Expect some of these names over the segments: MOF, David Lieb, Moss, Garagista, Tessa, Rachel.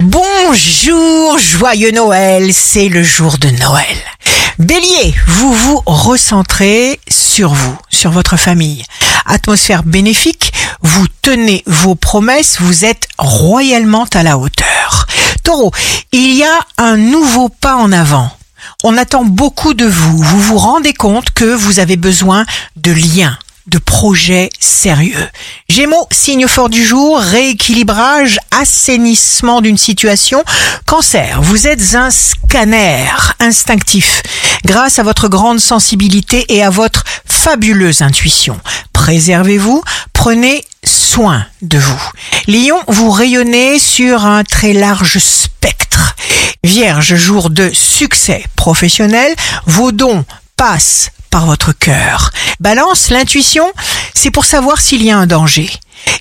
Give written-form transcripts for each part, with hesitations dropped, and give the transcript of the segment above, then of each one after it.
Bonjour, joyeux Noël, c'est le jour de Noël. Bélier, vous vous recentrez sur vous, sur votre famille. Atmosphère bénéfique, vous tenez vos promesses, vous êtes royalement à la hauteur. Taureau, il y a un nouveau pas en avant. On attend beaucoup de vous, vous vous rendez compte que vous avez besoin de liens, de projets sérieux. Gémeaux, signe fort du jour, rééquilibrage, assainissement d'une situation. Cancer, vous êtes un scanner instinctif grâce à votre grande sensibilité et à votre fabuleuse intuition. Préservez-vous, prenez soin de vous. Lion, vous rayonnez sur un très large spectre. Vierge, jour de succès professionnel, vos dons passent par votre cœur. Balance, l'intuition, c'est pour savoir s'il y a un danger.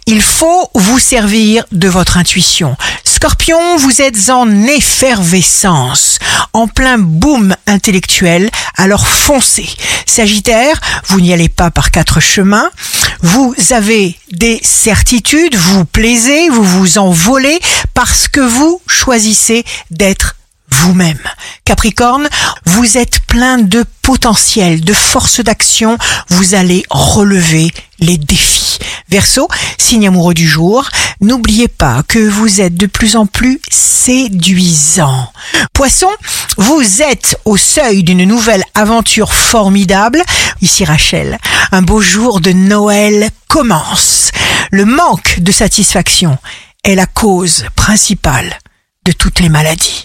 Il faut vous servir de votre intuition. Scorpion, vous êtes en effervescence, en plein boom intellectuel, alors foncez. Sagittaire, vous n'y allez pas par quatre chemins. Vous avez des certitudes, vous plaisez, vous vous envolez parce que vous choisissez d'être vous-même. Capricorne, vous êtes plein de potentiel, de force d'action, vous allez relever les défis. Verseau, signe amoureux du jour, n'oubliez pas que vous êtes de plus en plus séduisant. Poisson, vous êtes au seuil d'une nouvelle aventure formidable. Ici Rachel, un beau jour de Noël commence. Le manque de satisfaction est la cause principale de toutes les maladies.